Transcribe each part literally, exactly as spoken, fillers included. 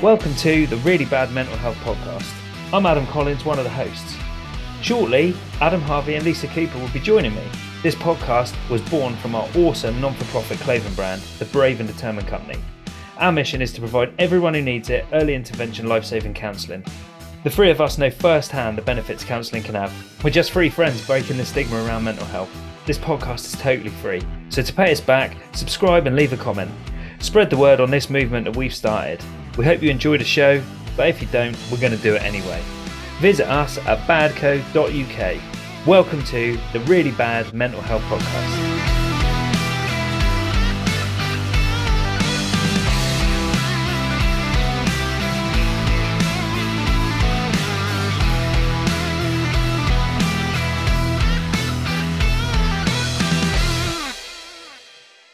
Welcome to the Really Bad Mental Health Podcast. I'm Adam Collins, one of the hosts. Shortly, Adam Harvey and Lisa Cooper will be joining me. This podcast was born from our awesome non-for-profit clothing brand, The Brave and Determined Company. Our mission is to provide everyone who needs it early intervention life-saving counselling. The three of us know firsthand the benefits counselling can have. We're just three friends breaking the stigma around mental health. This podcast is totally free, so to pay us back, subscribe and leave a comment. Spread the word on this movement that we've started. We hope you enjoy the show, but if you don't, we're going to do it anyway. Visit us at badco dot U K. Welcome to the Really Bad Mental Health Podcast.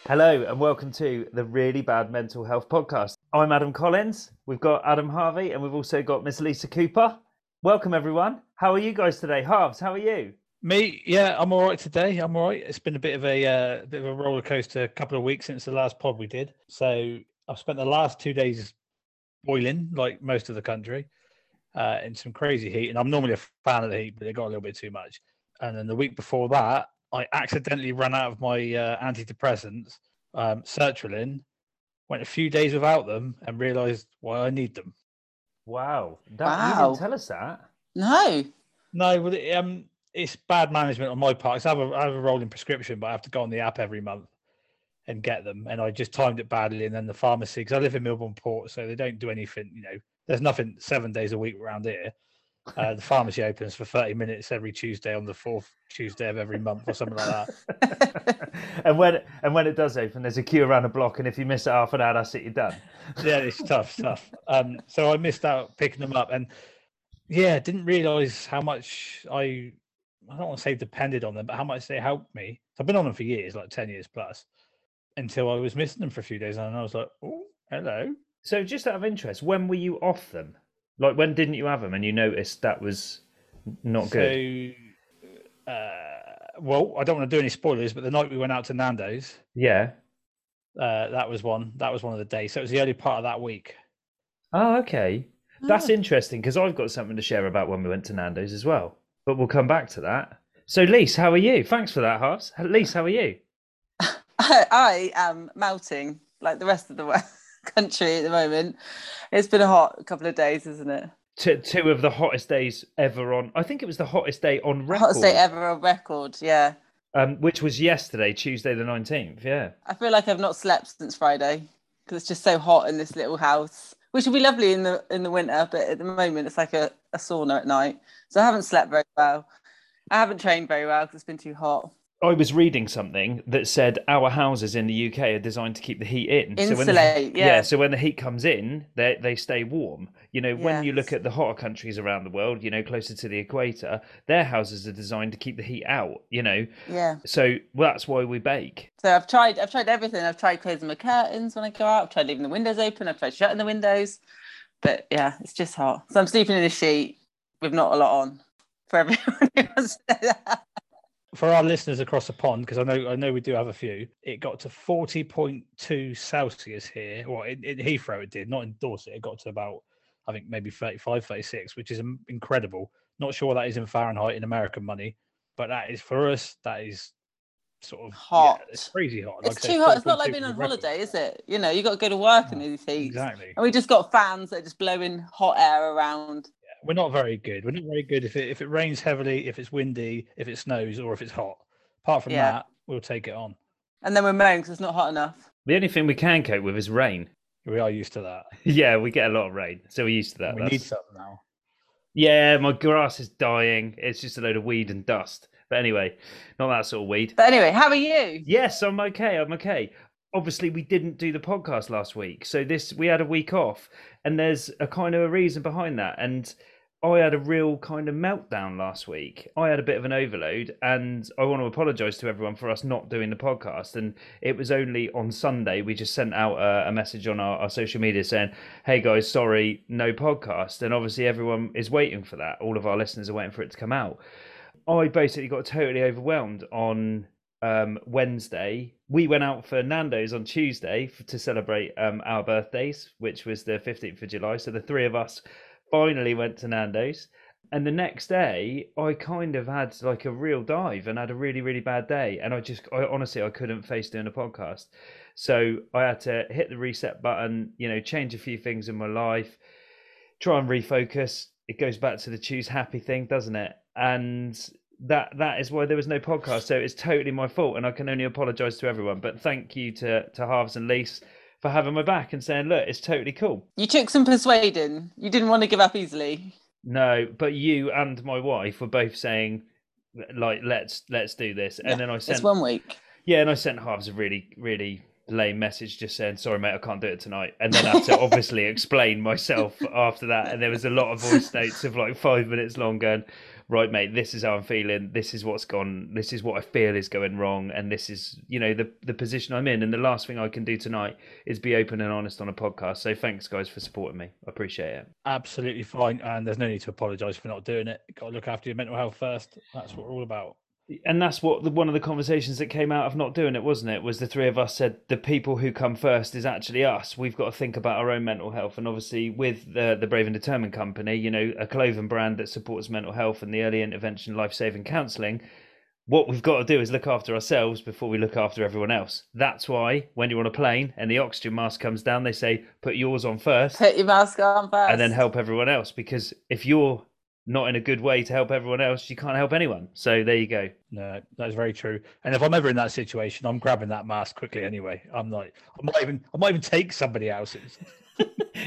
Hello and welcome to the Really Bad Mental Health Podcast. I'm Adam Collins, we've got Adam Harvey and we've also got Miss Lisa Cooper. Welcome everyone. How are you guys today? Harves, how are you? Me? Yeah, I'm all right today. I'm all right. It's been a bit of a uh, bit of a roller coaster a couple of weeks since the last pod we did. So I've spent the last two days boiling like most of the country uh, in some crazy heat. And I'm normally a fan of the heat, but it got a little bit too much. And then the week before that, I accidentally ran out of my uh, antidepressants, um, sertraline, went a few days without them and realised why I need them. Wow. That, wow. You didn't tell us that. No. No, well, it, um, it's bad management on my part. I have, a, I have a rolling prescription, but I have to go on the app every month and get them. And I just timed it badly. And then the pharmacy, because I live in Melbourne Port, so they don't do anything, you know, there's nothing seven days a week around here. Uh, the pharmacy opens for thirty minutes every Tuesday on the fourth Tuesday of every month or something like that. and when and when it does open, there's a queue around the block, and if you miss it half an hour, that's it, you're done. Yeah, it's tough tough. Um, so I missed out picking them up, and yeah, didn't realise how much I I don't want to say depended on them, but how much they helped me. So I've been on them for years, like ten years plus, until I was missing them for a few days, and I was like, oh, hello. So just out of interest, when were you off them? Like, when didn't you have them and you noticed that was not good? So, uh, well, I don't want to do any spoilers, but the night we went out to Nando's. Yeah. Uh, that was one. That was one of the days. So it was the early part of that week. Oh, okay. Oh. That's interesting, because I've got something to share about when we went to Nando's as well. But we'll come back to that. So, Lise, how are you? Thanks for that, Harves. Lise, how are you? I, I am melting like the rest of the world. Country at the moment. It's been a hot couple of days, isn't it? Two, two of the hottest days ever on. I think it was the hottest day on record. Hottest day ever on record, yeah. Um, which was yesterday, Tuesday the nineteenth, yeah. I feel like I've not slept since Friday because it's just so hot in this little house, which would be lovely in the in the winter, but at the moment it's like a, a sauna at night. So I haven't slept very well. I haven't trained very well because it's been too hot. I was reading something that said our houses in the U K are designed to keep the heat in. Insulate, so when the, yeah. yeah. So when the heat comes in, they they stay warm. You know, when yes. you look at the hotter countries around the world, you know, closer to the equator, their houses are designed to keep the heat out, you know. Yeah. So well, that's why we bake. So I've tried, I've tried everything. I've tried closing my curtains when I go out. I've tried leaving the windows open. I've tried shutting the windows. But yeah, it's just hot. So I'm sleeping in a sheet with not a lot on for everyone who wants to know that. For our listeners across the pond, because I know I know we do have a few, it got to forty point two Celsius here. Well, in, in Heathrow it did, not in Dorset. It got to about, I think, maybe thirty-five, thirty-six, which is incredible. Not sure what that is in Fahrenheit in American money, but that is, for us, that is sort of hot. Yeah, it's crazy hot. It's like too say, hot. It's not like being on holiday, is it? You know, you got to go to work in oh, these heats. Exactly. And we just got fans that are just blowing hot air around. We're not very good. We're not very good if it if it rains heavily, if it's windy, if it snows, or if it's hot. Apart from yeah. that, we'll take it on. And then we're moaning because it's not hot enough. The only thing we can cope with is rain. We are used to that. Yeah, we get a lot of rain, so we're used to that. We That's... need something now. Yeah, my grass is dying. It's just a load of weed and dust. But anyway, not that sort of weed. But anyway, how are you? Yes, I'm okay. I'm okay. Obviously, we didn't do the podcast last week, so this we had a week off, and there's a kind of a reason behind that. And I had a real kind of meltdown last week. I had a bit of an overload, and I want to apologise to everyone for us not doing the podcast. And it was only on Sunday we just sent out a, a message on our, our social media saying, hey guys, sorry, no podcast. And obviously everyone is waiting for that. All of our listeners are waiting for it to come out. I basically got totally overwhelmed on um, Wednesday. We went out for Nando's on Tuesday for, to celebrate um, our birthdays, which was the fifteenth of July. So the three of us finally went to Nando's. And the next day, I kind of had like a real dive and had a really, really bad day. And I just, I honestly, I couldn't face doing a podcast. So I had to hit the reset button, you know, change a few things in my life, try and refocus. It goes back to the choose happy thing, doesn't it? And that that is why there was no podcast. So it's totally my fault. And I can only apologize to everyone. But thank you to, to Harves and Lisa for having my back and saying, look, it's totally cool. You took some persuading. You didn't want to give up easily. No, but you and my wife were both saying, like, let's let's do this. And yeah, then I sent... It's one week. Yeah, and I sent Harves a really, really lame message just saying, sorry, mate, I can't do it tonight. And then I had to obviously explain myself after that. And there was a lot of voice notes of, like, five minutes long going, right, mate, this is how I'm feeling. This is what's gone. This is what I feel is going wrong. And this is, you know, the, the position I'm in. And the last thing I can do tonight is be open and honest on a podcast. So thanks, guys, for supporting me. I appreciate it. Absolutely fine. And there's no need to apologise for not doing it. Got to look after your mental health first. That's what we're all about. And that's what the, one of the conversations that came out of not doing it, wasn't it? Was the three of us said the people who come first is actually us. We've got to think about our own mental health. And obviously with the, the Brave and Determined Company, you know, a clothing brand that supports mental health and the early intervention life-saving counselling, what we've got to do is look after ourselves before we look after everyone else. That's why when you're on a plane and the oxygen mask comes down, they say, put yours on first. Put your mask on first. And then help everyone else. Because if you're not in a good way to help everyone else, you can't help anyone. So there you go. No, that's very true. And if I'm ever in that situation, I'm grabbing that mask quickly anyway. I'm like, I might even, I might even take somebody else's.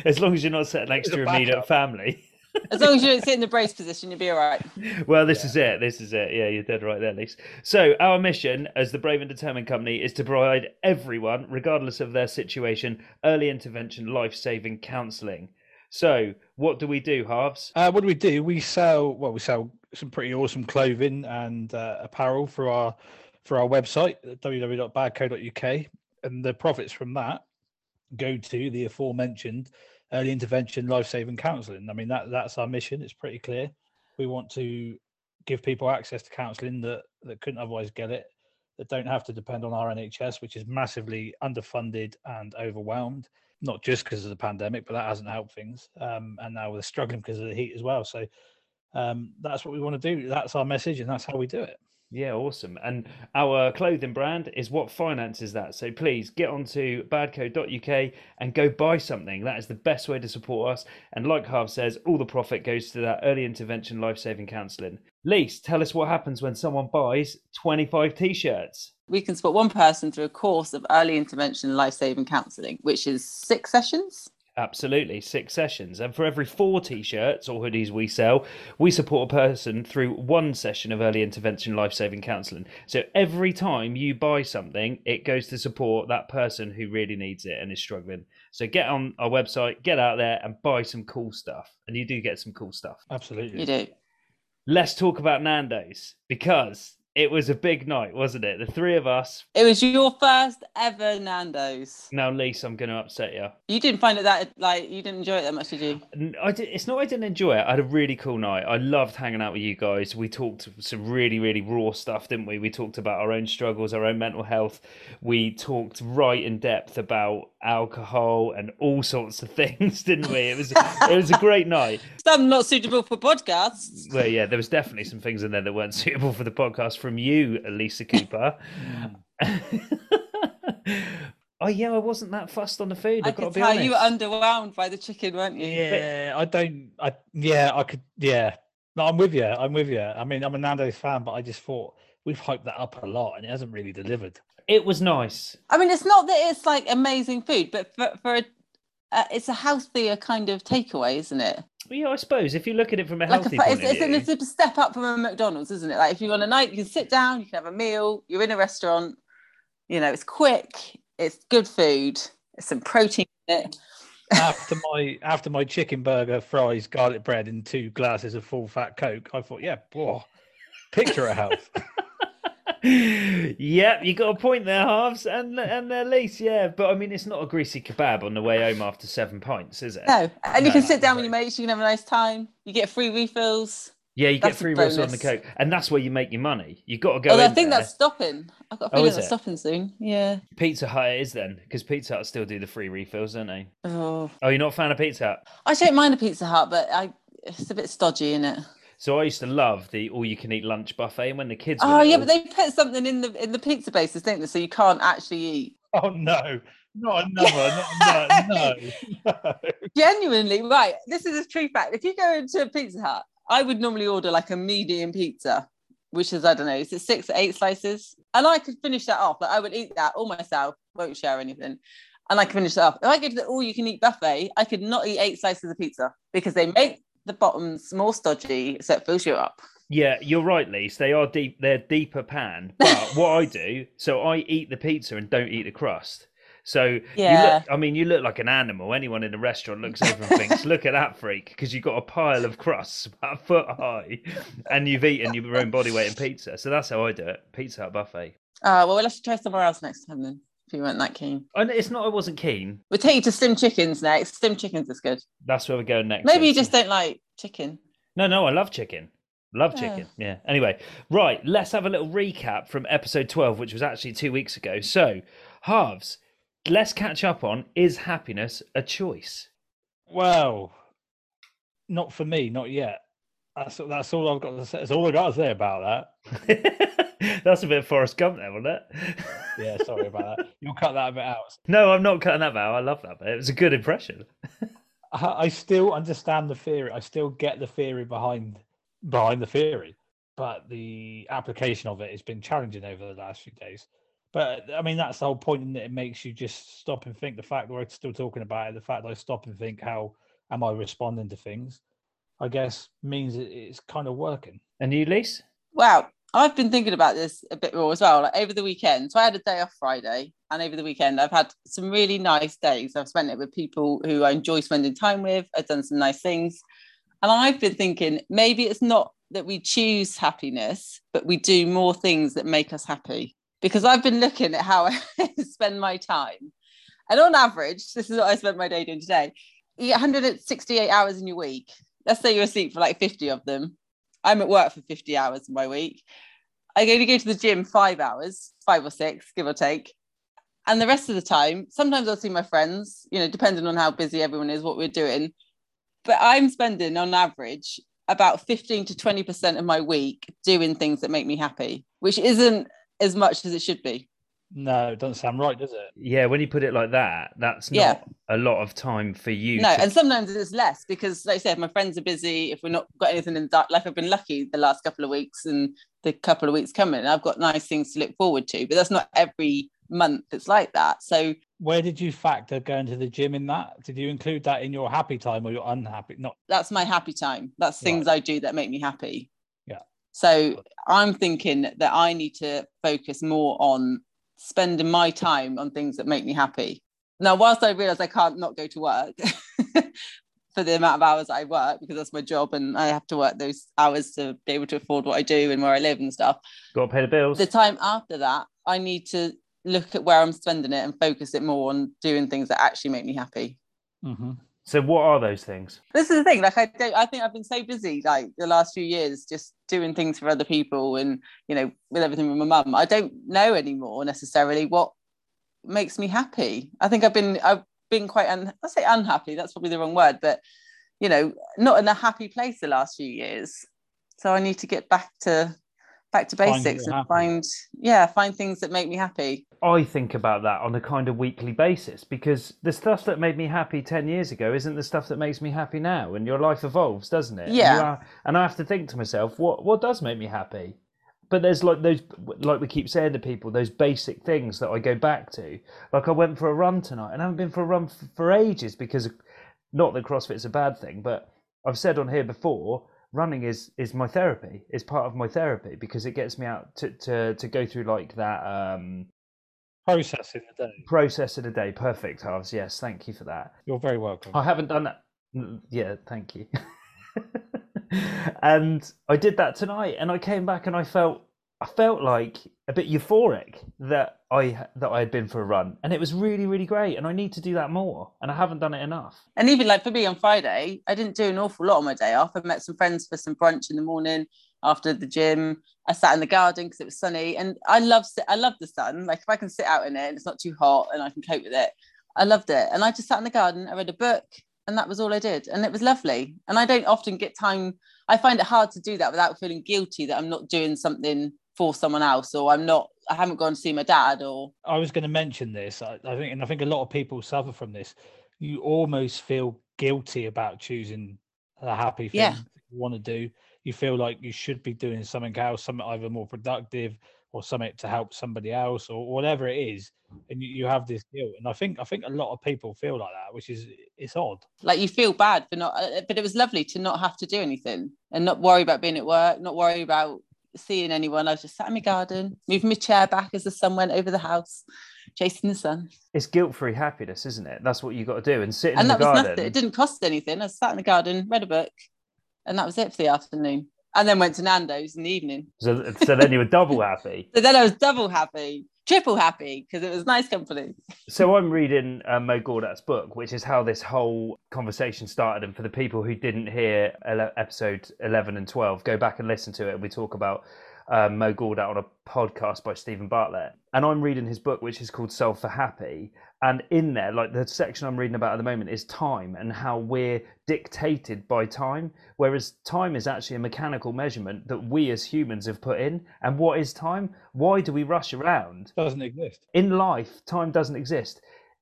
As long as you're not sitting next to your immediate family. As long as you don't sit in the brace position, you'll be all right. Well, this yeah. is it. This is it. Yeah, you're dead right there, Lisa. So our mission as the Brave and Determined Company is to provide everyone, regardless of their situation, early intervention, life-saving counselling. So what do we do, Harves? Uh, what do we do? We sell, well, we sell some pretty awesome clothing and uh, apparel for our for our website, w w w dot badco dot u k. And the profits from that go to the aforementioned early intervention, life-saving counselling. I mean, that that's our mission. It's pretty clear. We want to give people access to counselling that, that couldn't otherwise get it, that don't have to depend on our N H S, which is massively underfunded and overwhelmed. Not just because of the pandemic, but that hasn't helped things. Um, and now we're struggling because of the heat as well. So um, that's what we want to do. That's our message and that's how we do it. Yeah, awesome. And our clothing brand is what finances that. So please get onto badco dot u k and go buy something. That is the best way to support us. And like Harve says, all the profit goes to that early intervention life-saving counselling. Lisa, tell us what happens when someone buys twenty-five T-shirts. We can support one person through a course of early intervention life-saving counselling, which is six sessions. Absolutely, six sessions. And for every four T-shirts or hoodies we sell, we support a person through one session of early intervention life-saving counselling. So every time you buy something, it goes to support that person who really needs it and is struggling. So get on our website, get out there and buy some cool stuff. And you do get some cool stuff. Absolutely. You do. Let's talk about Nando's, because it was a big night, wasn't it? The three of us. It was your first ever Nando's. Now, Lisa, I'm going to upset you. You didn't find it that, like, you didn't enjoy it that much, did you? I did, it's not I didn't enjoy it. I had a really cool night. I loved hanging out with you guys. We talked some really, really raw stuff, didn't we? We talked about our own struggles, our own mental health. We talked right in depth about alcohol and all sorts of things, didn't we? It was it was a great night. Some not suitable for podcasts. Well, yeah, there was definitely some things in there that weren't suitable for the podcast from you, Lisa Cooper. Oh yeah, I wasn't that fussed on the food. I I've got to be tell honest. You were underwhelmed by the chicken, weren't you? Yeah, but... I don't. I yeah, I could. Yeah, no, I'm with you. I'm with you. I mean, I'm a Nando's fan, but I just thought we've hyped that up a lot, and it hasn't really delivered. It was nice. I mean, it's not that it's like amazing food, but for, for a, uh, it's a healthier kind of takeaway, isn't it? Well, yeah, I suppose if you look at it from a healthy like a, point it's, of view, it's, it's a step up from a McDonald's, isn't it? Like if you're on a night, you can sit down, you can have a meal, you're in a restaurant, you know, it's quick, it's good food, there's some protein in it. After my after my chicken burger, fries, garlic bread, and two glasses of full fat Coke, I thought, yeah, boah, picture of health. Yep, you got a point there, Harves, and and uh, Lisa, yeah. But I mean, it's not a greasy kebab on the way home after seven pints, is it? No, and no, you can sit down with your mates, you can have a nice time, you get free refills. Yeah, you that's get three wheels on the Coke, and that's where you make your money. You've got to go. Oh, in I think there. That's stopping. I've got a feeling oh, that's it? stopping soon. Yeah. Pizza Hut it is then, because Pizza Hut still do the free refills, don't they? Oh. Oh, you're not a fan of Pizza Hut? I don't mind a Pizza Hut, but I it's a bit stodgy, isn't it? So I used to love the all-you-can-eat lunch buffet, and when the kids were oh little... yeah, but they put something in the in the pizza bases, don't they? So you can't actually eat. Oh no. Not another, not another, no, no. Genuinely, right, this is a true fact. If you go into a Pizza Hut, I would normally order like a medium pizza, which is, I don't know, is it six or eight slices? And I could finish that off. Like I would eat that all myself, won't share anything. And I could finish that off. If I go to the all-you-can-eat buffet, I could not eat eight slices of pizza because they make the bottoms more stodgy, so it fills you up. Yeah, you're right, Lise. They are deep, they're deeper pan. But what I do, so I eat the pizza and don't eat the crust. So, yeah. you look, I mean, you look like an animal. Anyone in a restaurant looks over and thinks, look at that freak, because you've got a pile of crusts about a foot high and you've eaten your own body weight in pizza. So that's how I do it. Pizza Hut buffet. Uh, well, we'll have to try somewhere else next time then, if you weren't that keen. And it's not I wasn't keen. We'll take you to Slim Chickens next. Slim Chickens is good. That's where we're going next. Maybe week. You just don't like chicken. No, no, I love chicken. Love chicken. Yeah. yeah. Anyway, right, let's have a little recap from episode twelve, which was actually two weeks ago. So, Harves... let's catch up on, is happiness a choice? Well, not for me, not yet. That's that's all I've got to say. That's all I've got to say about that. That's a bit of Forrest Gump there, wasn't it? Yeah, sorry about that. You'll cut that a bit out. No, I'm not cutting that bit out. I love that bit. It was a good impression. I, I still understand the theory. I still get the theory behind behind the theory, but the application of it has been challenging over the last few days. But, I mean, that's the whole point in that it makes you just stop and think. The fact that we're still talking about it, the fact that I stop and think, how am I responding to things, I guess means it's kind of working. And you, Lise? Well, I've been thinking about this a bit more as well, like over the weekend. So I had a day off Friday, and over the weekend I've had some really nice days. I've spent it with people who I enjoy spending time with. I've done some nice things. And I've been thinking maybe it's not that we choose happiness, but we do more things that make us happy. Because I've been looking at how I spend my time. And on average, this is what I spent my day doing today. You get one hundred sixty-eight hours in your week. Let's say you're asleep for like fifty of them. I'm at work for fifty hours in my week. I only go to the gym five hours, five or six, give or take. And the rest of the time, sometimes I'll see my friends, you know, depending on how busy everyone is, what we're doing. But I'm spending on average about fifteen to twenty percent of my week doing things that make me happy, which isn't as much as it should be. No, it doesn't sound right, does it? Yeah, when you put it like that, that's not yeah. a lot of time for you. No, to... and sometimes it's less because, like I said, if my friends are busy, if we've not got anything in that, like I've been lucky the last couple of weeks and the couple of weeks coming, I've got nice things to look forward to, but that's not every month it's like that. So where did you factor going to the gym in that? Did you include that in your happy time or your unhappy? Not That's my happy time. That's things right. I do that make me happy. Yeah. So I'm thinking that I need to focus more on spending my time on things that make me happy. Now, whilst I realise I can't not go to work for the amount of hours I work, because that's my job and I have to work those hours to be able to afford what I do and where I live and stuff. Got to pay the bills. The time after that, I need to look at where I'm spending it and focus it more on doing things that actually make me happy. Mm-hmm. So what are those things? This is the thing. Like I, don't, I think I've been so busy, like the last few years, just doing things for other people, and you know, with everything with my mum, I don't know anymore necessarily what makes me happy. I think I've been, I've been quite, un- I say unhappy. That's probably the wrong word, but you know, not in a happy place the last few years. So I need to get back to back to basics and happy. find, yeah, find things that make me happy. I think about that on a kind of weekly basis, because the stuff that made me happy ten years ago isn't the stuff that makes me happy now, and your life evolves, doesn't it? Yeah. And, are, and I have to think to myself, what, what does make me happy? But there's like those, like we keep saying to people, those basic things that I go back to. Like I went for a run tonight, and I haven't been for a run for, for ages because, of, not that CrossFit's a bad thing, but I've said on here before, running is, is my therapy. It's part of my therapy because it gets me out to, to, to go through like that... Um, Process of the day. Process of the day. Perfect, Harves. Yes, thank you for that. You're very welcome. I haven't done that. Yeah, thank you. And I did that tonight, and I came back and I felt I felt like a bit euphoric that I that I had been for a run, and it was really, really great. And I need to do that more, and I haven't done it enough. And even like for me on Friday, I didn't do an awful lot on my day off. I met some friends for some brunch in the morning after the gym. I sat in the garden because it was sunny, and I love I love the sun. Like if I can sit out in it and it's not too hot and I can cope with it, I loved it. And I just sat in the garden. I read a book, and that was all I did, and it was lovely. And I don't often get time. I find it hard to do that without feeling guilty that I'm not doing something for someone else, or I'm not, I haven't gone to see my dad, or... I was going to mention this, I, I think, and I think a lot of people suffer from this. You almost feel guilty about choosing the happy thing yeah. you want to do. You feel like you should be doing something else, something either more productive or something to help somebody else or whatever it is. And you, you have this guilt. And I think I think a lot of people feel like that, which is, it's odd. Like you feel bad for not, but it was lovely to not have to do anything and not worry about being at work, not worry about seeing anyone. I was just sat in my garden, moving my chair back as the sun went over the house, chasing the sun. It's guilt-free happiness, isn't it? That's what you got to do, and sit in and the garden. Nothing. It didn't cost anything. I sat in the garden, read a book, and that was it for the afternoon. And then went to Nando's in the evening. So, so then you were double happy. So then I was double happy, triple happy, because it was nice company. So I'm reading uh, Mo Gawdat's book, which is how this whole conversation started. And for the people who didn't hear ele- episode eleven and twelve, go back and listen to it. We talk about uh, Mo Gawdat on a podcast by Stephen Bartlett. And I'm reading his book, which is called Solve for Happy. And in there, like the section I'm reading about at the moment is time and how we're dictated by time, whereas time is actually a mechanical measurement that we as humans have put in. And what is time? Why do we rush around? Doesn't exist. In life, time doesn't exist.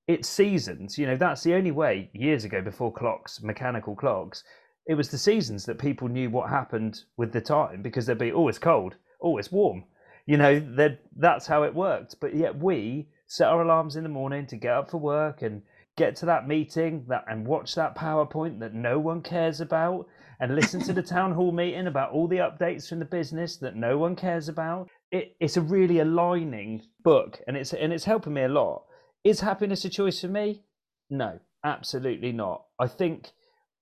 It's seasons. You know, that's the only way years ago before clocks, mechanical clocks, it was the seasons that people knew what happened with the time because they'd be, oh, it's cold. Oh, it's warm. You know, that's how it worked. But yet we set our alarms in the morning to get up for work and get to that meeting that and watch that PowerPoint that no one cares about and listen to the town hall meeting about all the updates from the business that no one cares about. It, it's a really aligning book, and it's and it's helping me a lot. Is happiness a choice for me? No, absolutely not. I think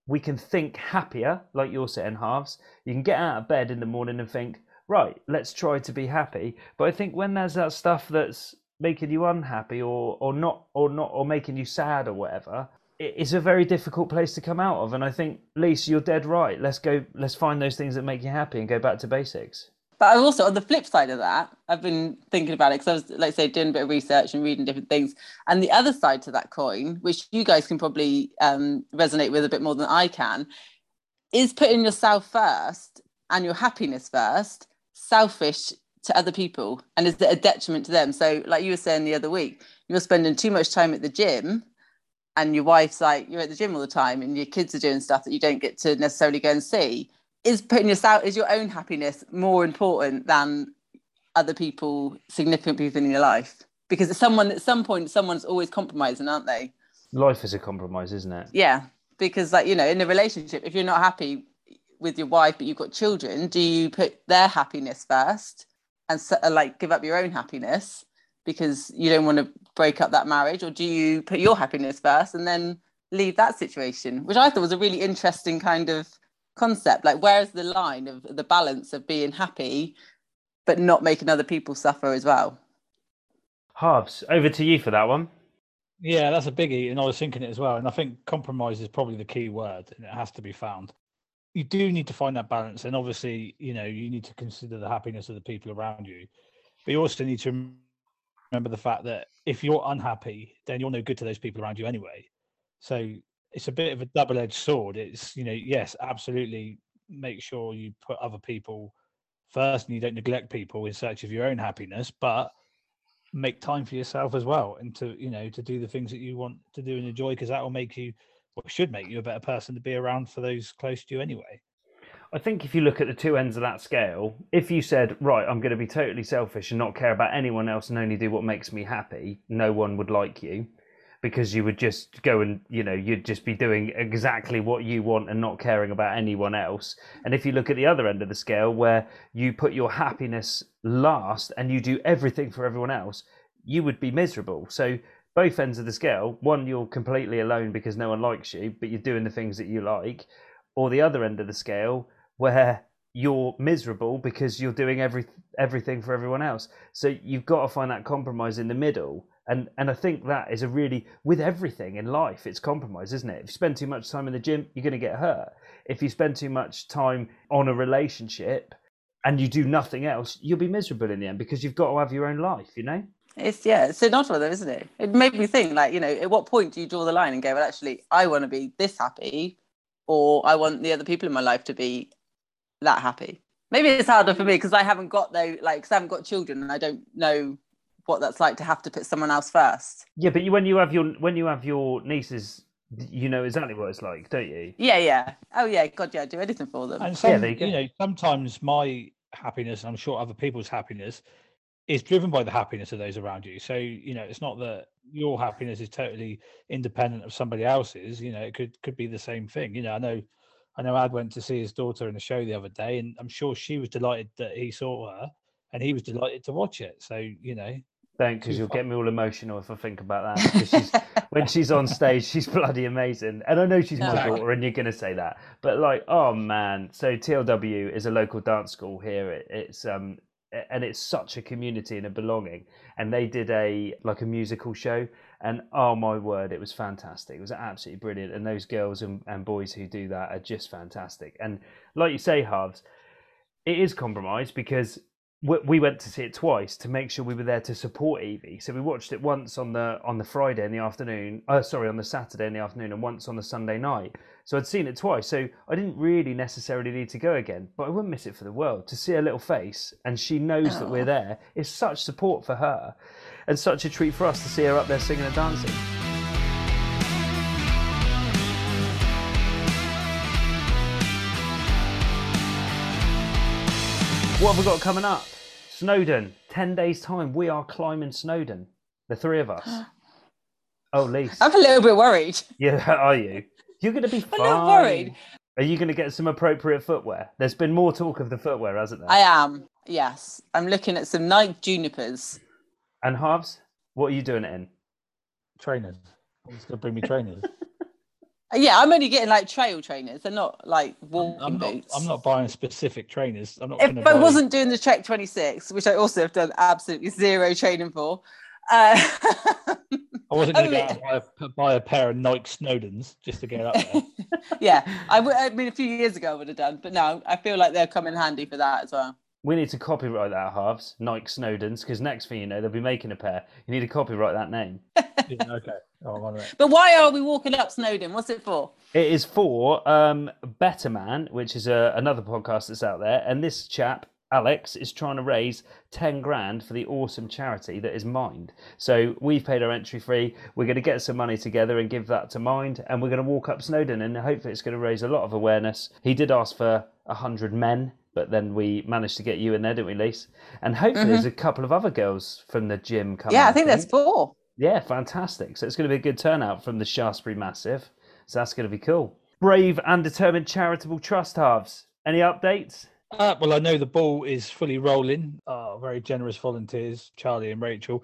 we can think happier, like you're saying, Harves. You can get out of bed in the morning and think, right, let's try to be happy. But I think when there's that stuff that's making you unhappy or or not or not or making you sad or whatever, it's a very difficult place to come out of. And I think, Lisa, you're dead right. Let's go. Let's find those things that make you happy and go back to basics. But I also, on the flip side of that, I've been thinking about it because I was, like I say, doing a bit of research and reading different things. And the other side to that coin, which you guys can probably um, resonate with a bit more than I can, is putting yourself first and your happiness first, selfish to other people, and is it a detriment to them? So like you were saying the other week, you're spending too much time at the gym and your wife's like, you're at the gym all the time and your kids are doing stuff that you don't get to necessarily go and see. Is putting yourself, is your own happiness more important than other people, significant people in your life? Because it's someone, at some point, someone's always compromising, aren't they? Life is a compromise, isn't it? Yeah, because like, you know, in a relationship, if you're not happy with your wife, but you've got children, do you put their happiness first? And so, like, give up your own happiness because you don't want to break up that marriage, or do you put your happiness first and then leave that situation? Which I thought was a really interesting kind of concept. Like, where is the line of the balance of being happy but not making other people suffer as well? Harves, over to you for that one. Yeah, that's a biggie, and I was thinking it as well. And I think compromise is probably the key word, and it has to be found. You do need to find that balance, and obviously, you know, you need to consider the happiness of the people around you, but you also need to remember the fact that if you're unhappy, then you're no good to those people around you anyway. So it's a bit of a double-edged sword. It's, you know, yes, absolutely, make sure you put other people first and you don't neglect people in search of your own happiness, but make time for yourself as well, and to, you know, to do the things that you want to do and enjoy, because that will make you, what should make you, a better person to be around for those close to you anyway. I think if you look at the two ends of that scale, if you said, right, I'm going to be totally selfish and not care about anyone else and only do what makes me happy, no one would like you, because you would just go and, you know, you'd just be doing exactly what you want and not caring about anyone else. And if you look at the other end of the scale where you put your happiness last and you do everything for everyone else, you would be miserable. So both ends of the scale, one, you're completely alone because no one likes you, but you're doing the things that you like, or the other end of the scale where you're miserable because you're doing every everything for everyone else. So you've got to find that compromise in the middle. And and I think that is a really, with everything in life, it's compromise, isn't it? If you spend too much time in the gym, you're going to get hurt. If you spend too much time on a relationship and you do nothing else, you'll be miserable in the end, because you've got to have your own life, you know? It's, yeah, it's inaudible though, isn't it? It made me think, like, you know, at what point do you draw the line and go, well, actually, I want to be this happy, or I want the other people in my life to be that happy? Maybe it's harder for me because I haven't got, though, like, because I haven't got children and I don't know what that's like to have to put someone else first. Yeah, but you, when you have your when you have your nieces, you know exactly what it's like, don't you? Yeah, yeah. Oh, yeah. God, yeah. I'd do anything for them. And some, yeah, you, you know, sometimes my happiness, and I'm sure other people's happiness, is driven by the happiness of those around you. So, you know, it's not that your happiness is totally independent of somebody else's. You know, it could could be the same thing. You know, I know, I know. Ad went to see his daughter in a show the other day, and I'm sure she was delighted that he saw her, and he was delighted to watch it. So, you know. Don't, because you'll get me all emotional if I think about that. Because she's, when she's on stage, she's bloody amazing. And I know she's my exactly. daughter, and you're going to say that. But, like, oh, man. So T L W is a local dance school here. It, it's um, and it's such a community and a belonging. And they did a, like, a musical show. And, oh, my word, it was fantastic. It was absolutely brilliant. And those girls and, and boys who do that are just fantastic. And like you say, Harves, it is compromise, because we went to see it twice to make sure we were there to support Evie. So we watched it once on the on the Friday in the afternoon, uh, sorry, on the Saturday in the afternoon, and once on the Sunday night. So I'd seen it twice, so I didn't really necessarily need to go again, but I wouldn't miss it for the world. To see her little face, and she knows oh. that we're there, is such support for her, and such a treat for us to see her up there singing and dancing. What have we got coming up? Snowdon, ten days time. We are climbing Snowdon, the three of us. Oh, Lisa, I'm a little bit worried. Yeah, are you? You're going to be fine. I'm not worried. Are you going to get some appropriate footwear? There's been more talk of the footwear, hasn't there? I am, yes. I'm looking at some Nike Junipers. And Harves, what are you doing it in? Trainers. He's going to bring me trainers. Yeah, I'm only getting, like, trail trainers. They're not, like, walking I'm not, boots. I'm not buying specific trainers. I'm not. If I buy... wasn't doing the Trek twenty-six, which I also have done absolutely zero training for. Uh... I wasn't going to go out and buy a pair of Nike Snowdons just to get up there. Yeah, I, w- I mean, a few years ago I would have done, but no, I feel like they'll come in handy for that as well. We need to copyright that, Harves, Nike Snowdons, because next thing you know, they'll be making a pair. You need to copyright that name. Yeah, okay. Oh, one minute. But why are we walking up Snowdon? What's it for? It is for um, Better Man, which is a, another podcast that's out there. And this chap, Alex, is trying to raise ten grand for the awesome charity that is Mind. So we've paid our entry fee. We're going to get some money together and give that to Mind. And we're going to walk up Snowdon, and hopefully it's going to raise a lot of awareness. He did ask for one hundred men. But then we managed to get you in there, didn't we, Lise? And hopefully mm-hmm. there's a couple of other girls from the gym coming. Yeah, I think there's four. Yeah, fantastic. So it's going to be a good turnout from the Shaftesbury Massive. So that's going to be cool. Brave and Determined Charitable Trust, Halves. Any updates? Uh, well, I know the ball is fully rolling. Uh, very generous volunteers, Charlie and Rachel,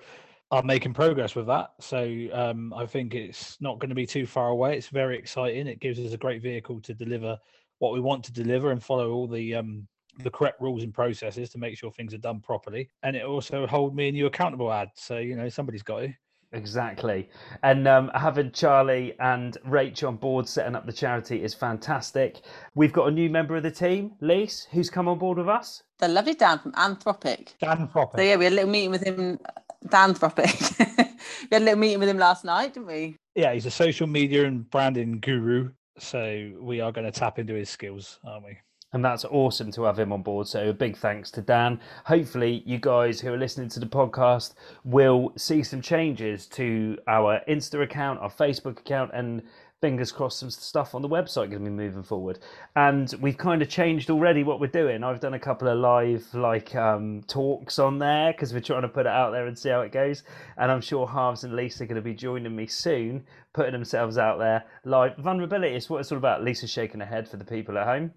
are making progress with that. So um, I think it's not going to be too far away. It's very exciting. It gives us a great vehicle to deliver what we want to deliver and follow all the... Um, the correct rules and processes to make sure things are done properly, and it also hold me and you accountable, Ad, so you know somebody's got to. Exactly. And um having Charlie and Rach on board setting up the charity is fantastic. We've got a new member of the team, Lise, who's come on board with us, the lovely Dan from Anthropic. Dan Proper. So yeah, we had a little meeting with him. Dan Anthropic. We had a little meeting with him last night, didn't we? Yeah, he's a social media and branding guru, so we are going to tap into his skills, aren't we? And that's awesome to have him on board. So a big thanks to Dan. Hopefully you guys who are listening to the podcast will see some changes to our Insta account, our Facebook account, and fingers crossed some stuff on the website going to be moving forward. And we've kind of changed already what we're doing. I've done a couple of live like um, talks on there because we're trying to put it out there and see how it goes. And I'm sure Harves and Lisa are going to be joining me soon, putting themselves out there live. Vulnerability is what it's all about. Lisa's shaking her head for the people at home.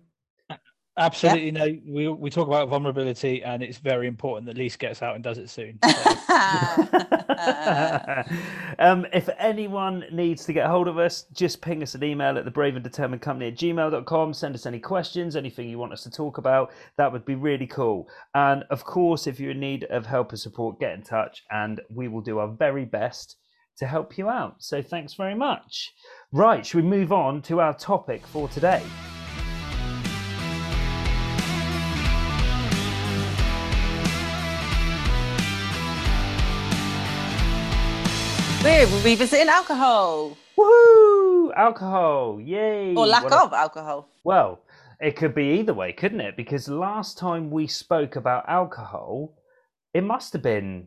Absolutely, yeah. no. We we talk about vulnerability, and it's very important that Lisa gets out and does it soon. So. um, if anyone needs to get hold of us, just ping us an email at the brave and determined company at gmail dot com. Send us any questions, anything you want us to talk about. That would be really cool. And of course, if you're in need of help and support, get in touch, and we will do our very best to help you out. So thanks very much. Right, should we move on to our topic for today? We're revisiting alcohol. Woohoo! Alcohol, yay! Or lack of alcohol. Well, it could be either way, couldn't it? Because last time we spoke about alcohol, it must have been,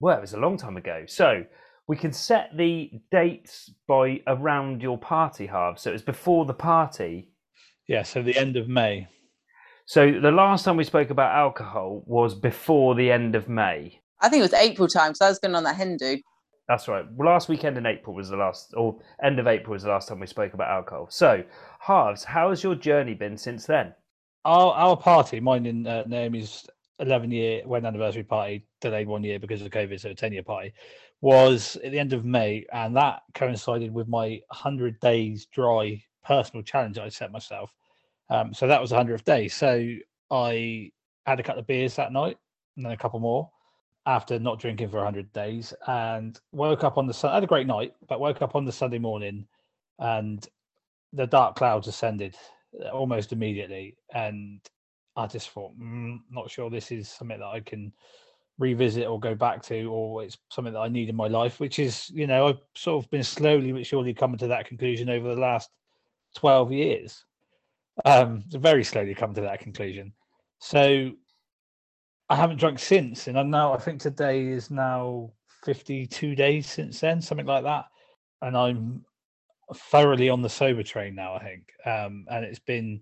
well, it was a long time ago. So we can set the dates by around your party, Harv. So it was before the party. Yeah, so the end of May. So the last time we spoke about alcohol was before the end of May. I think it was April time, because I was going on that hen do. That's right. Last weekend in April was the last, or end of April was the last time we spoke about alcohol. So, Harves, how has your journey been since then? Our, our party, mine and uh, Naomi's eleven-year wedding anniversary party, delayed one year because of COVID, so a ten-year party, was at the end of May, and that coincided with my one hundred days dry personal challenge I set myself. Um, so that was the hundredth day. So I had a couple of beers that night, and then a couple more, after not drinking for one hundred days, and woke up on the sun. I had a great night, but woke up on the Sunday morning, and the dark clouds ascended almost immediately. And I just thought, mm, not sure this is something that I can revisit or go back to, or it's something that I need in my life, which is, you know, I've sort of been slowly but surely coming to that conclusion over the last twelve years. Um, very slowly come to that conclusion. So I haven't drunk since, and I'm now, I think today is now fifty-two days since then, something like that. And I'm thoroughly on the sober train now, I think. Um, and it's been,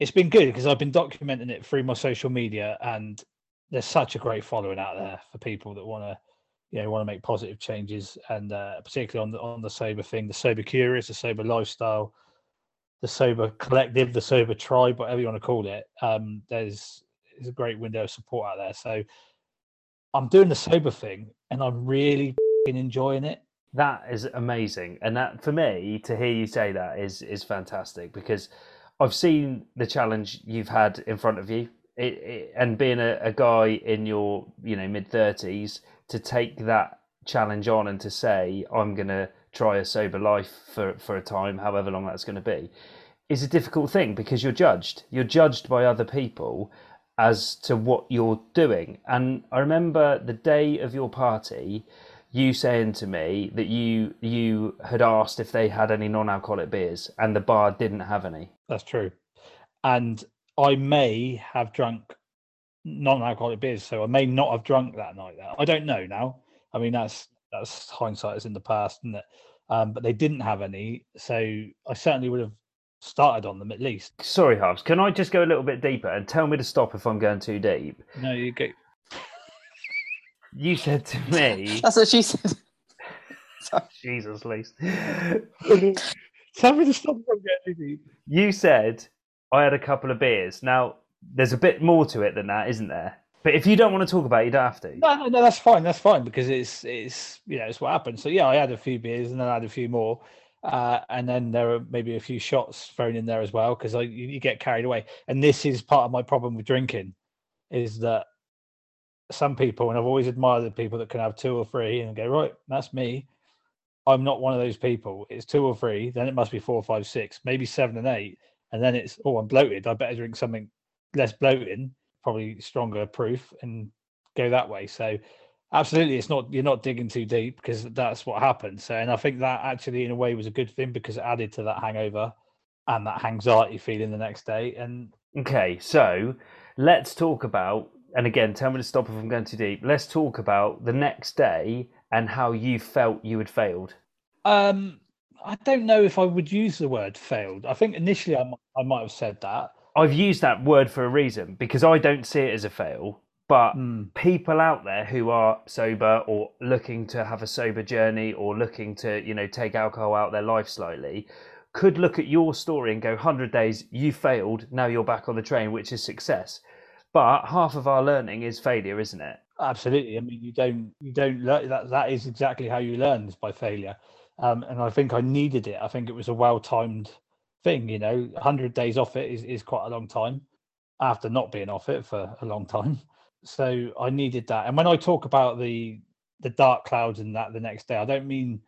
it's been good because I've been documenting it through my social media, and there's such a great following out there for people that want to, you know, want to make positive changes, and uh, particularly on the, on the sober thing, the sober curious, the sober lifestyle, the sober collective, the sober tribe, whatever you want to call it. Um, there's, It's a great window of support out there. So I'm doing the sober thing, and I'm really enjoying it. That is amazing. And that, for me, to hear you say that is is fantastic, because I've seen the challenge you've had in front of you, it, it, and being a, a guy in your, you know, mid thirties, to take that challenge on and to say, I'm going to try a sober life for, for a time, however long that's going to be, is a difficult thing, because you're judged. You're judged by other people as to what you're doing. And I remember the day of your party, you saying to me that you you had asked if they had any non-alcoholic beers, and the bar didn't have any. That's true. And I may have drunk non-alcoholic beers, so I may not have drunk that night. I don't know now. I mean, that's that's hindsight is in the past, isn't it? Um, but they didn't have any, so I certainly would have started on them at least. Sorry, Harves, can I just go a little bit deeper, and tell me to stop if I'm going too deep? No, you go. You said to me. That's what she said. Jesus, Lisa. Tell me to stop if I'm going too deep. You said I had a couple of beers. Now, there's a bit more to it than that, isn't there? But if you don't want to talk about it, you don't have to. No, no, no, that's fine. That's fine, because it's it's you know it's what happened. So yeah, I had a few beers, and then I had a few more. Uh, and then there are maybe a few shots thrown in there as well, because you, you get carried away. And this is part of my problem with drinking, is that some people, and I've always admired the people that can have two or three and go, right, that's me. I'm not one of those people. It's two or three, then it must be four, five, six, maybe seven and eight. And then it's, oh, I'm bloated. I better drink something less bloating, probably stronger proof, and go that way. So absolutely, it's not, you're not digging too deep, because that's what happened. So, and I think that actually in a way was a good thing, because it added to that hangover and that anxiety feeling the next day. And okay, so let's talk about, and again, tell me to stop if I'm going too deep. Let's talk about the next day and how you felt you had failed. Um, I don't know if I would use the word failed. I think initially I, I might have said that. I've used that word for a reason, because I don't see it as a fail. But mm. people out there who are sober, or looking to have a sober journey, or looking to, you know, take alcohol out of their life slightly, could look at your story and go, one hundred days, you failed, now you're back on the train, which is success. But half of our learning is failure, isn't it? Absolutely. I mean, you don't, you don't learn, that, that is exactly how you learn, is by failure. Um, and I think I needed it. I think it was a well-timed thing, you know, one hundred days off it is, is quite a long time after not being off it for a long time. So I needed that. And when I talk about the the dark clouds and that the next day, I don't mean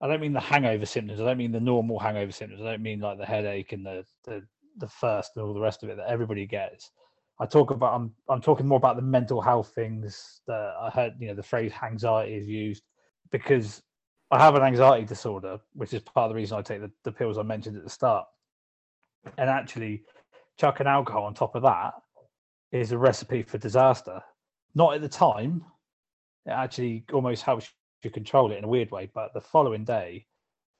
I don't mean the hangover symptoms. I don't mean the normal hangover symptoms. I don't mean like the headache and the the, the thirst and all the rest of it that everybody gets. I talk about I'm I'm talking more about the mental health things that I heard, you know, the phrase anxiety is used because I have an anxiety disorder, which is part of the reason I take the, the pills I mentioned at the start. And actually chucking alcohol on top of that is a recipe for disaster. Not at the time. It actually almost helps you control it in a weird way. But the following day,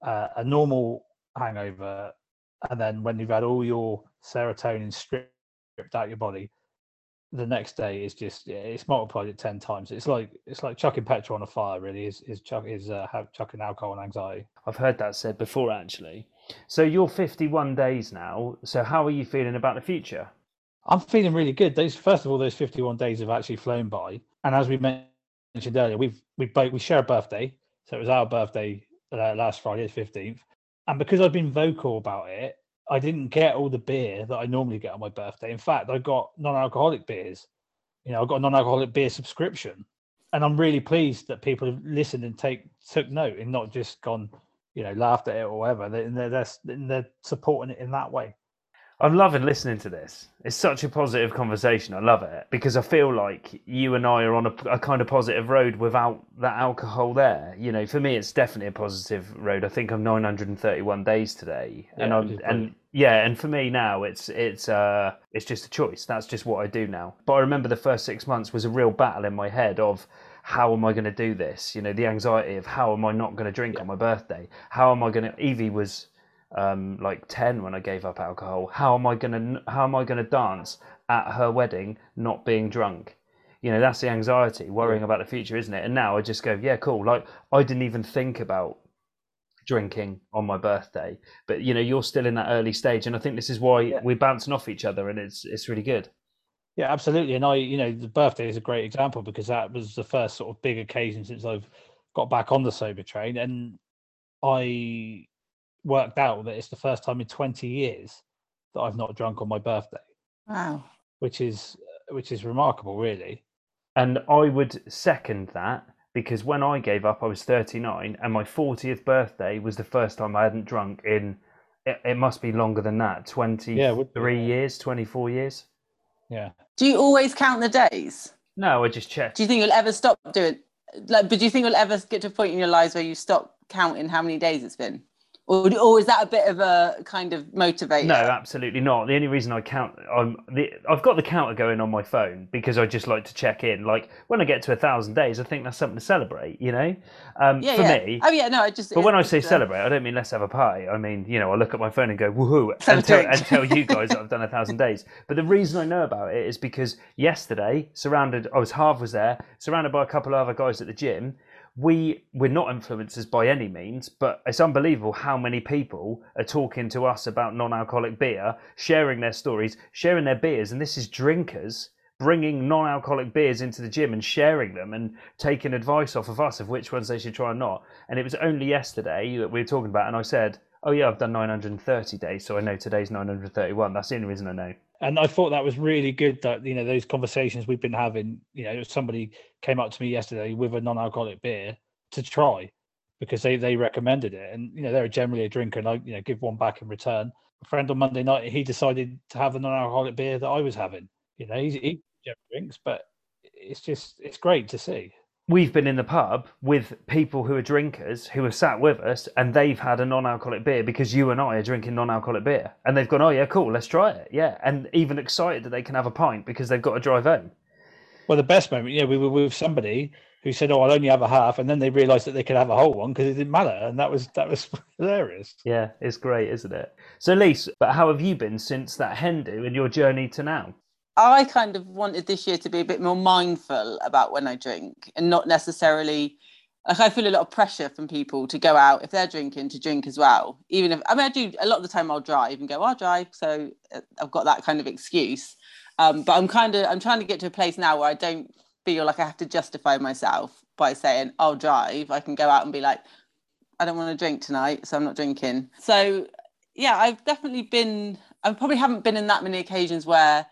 uh, a normal hangover, and then when you've had all your serotonin stripped out your body, the next day is just, it's multiplied it ten times. It's like it's like chucking petrol on a fire, really, is is, chuck, is uh, chucking alcohol and anxiety. I've heard that said before, actually. So you're fifty-one days now. So how are you feeling about the future? I'm feeling really good. Those, first of all, those fifty-one days have actually flown by. And as we mentioned, mentioned earlier, we've we both we share a birthday, so it was our birthday uh, last Friday, the fifteenth. And because I've been vocal about it, I didn't get all the beer that I normally get on my birthday. In fact, I got non-alcoholic beers. You know, I got a non-alcoholic beer subscription, and I'm really pleased that people have listened and take took note and not just gone, you know, laughed at it or whatever. They, and they're they're, they're supporting it in that way. I'm loving listening to this. It's such a positive conversation. I love it because I feel like you and I are on a, a kind of positive road without that alcohol there. You know, for me, it's definitely a positive road. I think I'm nine hundred thirty-one days today, yeah, and I'm and yeah, and for me now, it's it's uh it's just a choice. That's just what I do now. But I remember the first six months was a real battle in my head of, how am I going to do this? You know, the anxiety of how am I not going to drink yeah. on my birthday? How am I going to? Evie was. Um, like ten when I gave up alcohol. How am I gonna How am I gonna dance at her wedding not being drunk? You know, that's the anxiety, worrying yeah. about the future, isn't it? And now I just go, yeah, cool. Like I didn't even think about drinking on my birthday, but you know, you're still in that early stage, and I think this is why yeah. we're bouncing off each other, and it's it's really good. Yeah, absolutely. And I, you know, the birthday is a great example because that was the first sort of big occasion since I've got back on the sober train, and I. worked out that it's the first time in twenty years that I've not drunk on my birthday. Wow. Which is which is remarkable, really. And I would second that because when I gave up, I was thirty-nine and my fortieth birthday was the first time I hadn't drunk in, it, it must be longer than that, twenty-three yeah, yeah. years, twenty-four years. Yeah. Do you always count the days? No, I just check. Do you think you'll ever stop doing, like, but do you think you'll ever get to a point in your lives where you stop counting how many days it's been? Or, or is that a bit of a kind of motivator? No, absolutely not. The only reason I count, I'm, the, I've got the counter going on my phone because I just like to check in. Like when I get to a thousand days, I think that's something to celebrate, you know? Um, yeah, for yeah. me. Oh, yeah, no, I just. But when I say uh, celebrate, I don't mean let's have a party. I mean, you know, I look at my phone and go, woohoo, and tell, and tell you guys that I've done a thousand days. But the reason I know about it is because yesterday, surrounded, I was, Harve was there, surrounded by a couple of other guys at the gym. We, we're not influencers by any means, but it's unbelievable how many people are talking to us about non-alcoholic beer, sharing their stories, sharing their beers. And this is drinkers bringing non-alcoholic beers into the gym and sharing them and taking advice off of us of which ones they should try and not. And it was only yesterday that we were talking about, and I said, oh yeah, I've done nine hundred thirty days, so I know today's nine hundred thirty-one. That's the only reason I know. And I thought that was really good that, you know, those conversations we've been having, you know, somebody came up to me yesterday with a non-alcoholic beer to try because they, they recommended it. And, you know, they're generally a drinker and I, you know, give one back in return. A friend on Monday night, he decided to have a non-alcoholic beer that I was having. You know, he, he drinks, but it's just, it's great to see. We've been in the pub with people who are drinkers who have sat with us and they've had a non-alcoholic beer because you and I are drinking non-alcoholic beer. And they've gone, oh, yeah, cool, let's try it. Yeah. And even excited that they can have a pint because they've got to drive home. Well, the best moment, yeah, we were with somebody who said, oh, I'll only have a half. And then they realised that they could have a whole one because it didn't matter. And that was that was hilarious. Yeah, it's great, isn't it? So, Lise, but how have you been since that hen do and your journey to now? I kind of wanted this year to be a bit more mindful about when I drink and not necessarily Like, I feel a lot of pressure from people to go out, if they're drinking, to drink as well. Even if, I mean, I do, a lot of the time I'll drive and go, I'll drive, so I've got that kind of excuse. Um, but I'm kind of, I'm trying to get to a place now where I don't feel like I have to justify myself by saying, I'll drive. I can go out and be like, I don't want to drink tonight, so I'm not drinking. So, yeah, I've definitely been, I probably haven't been in that many occasions where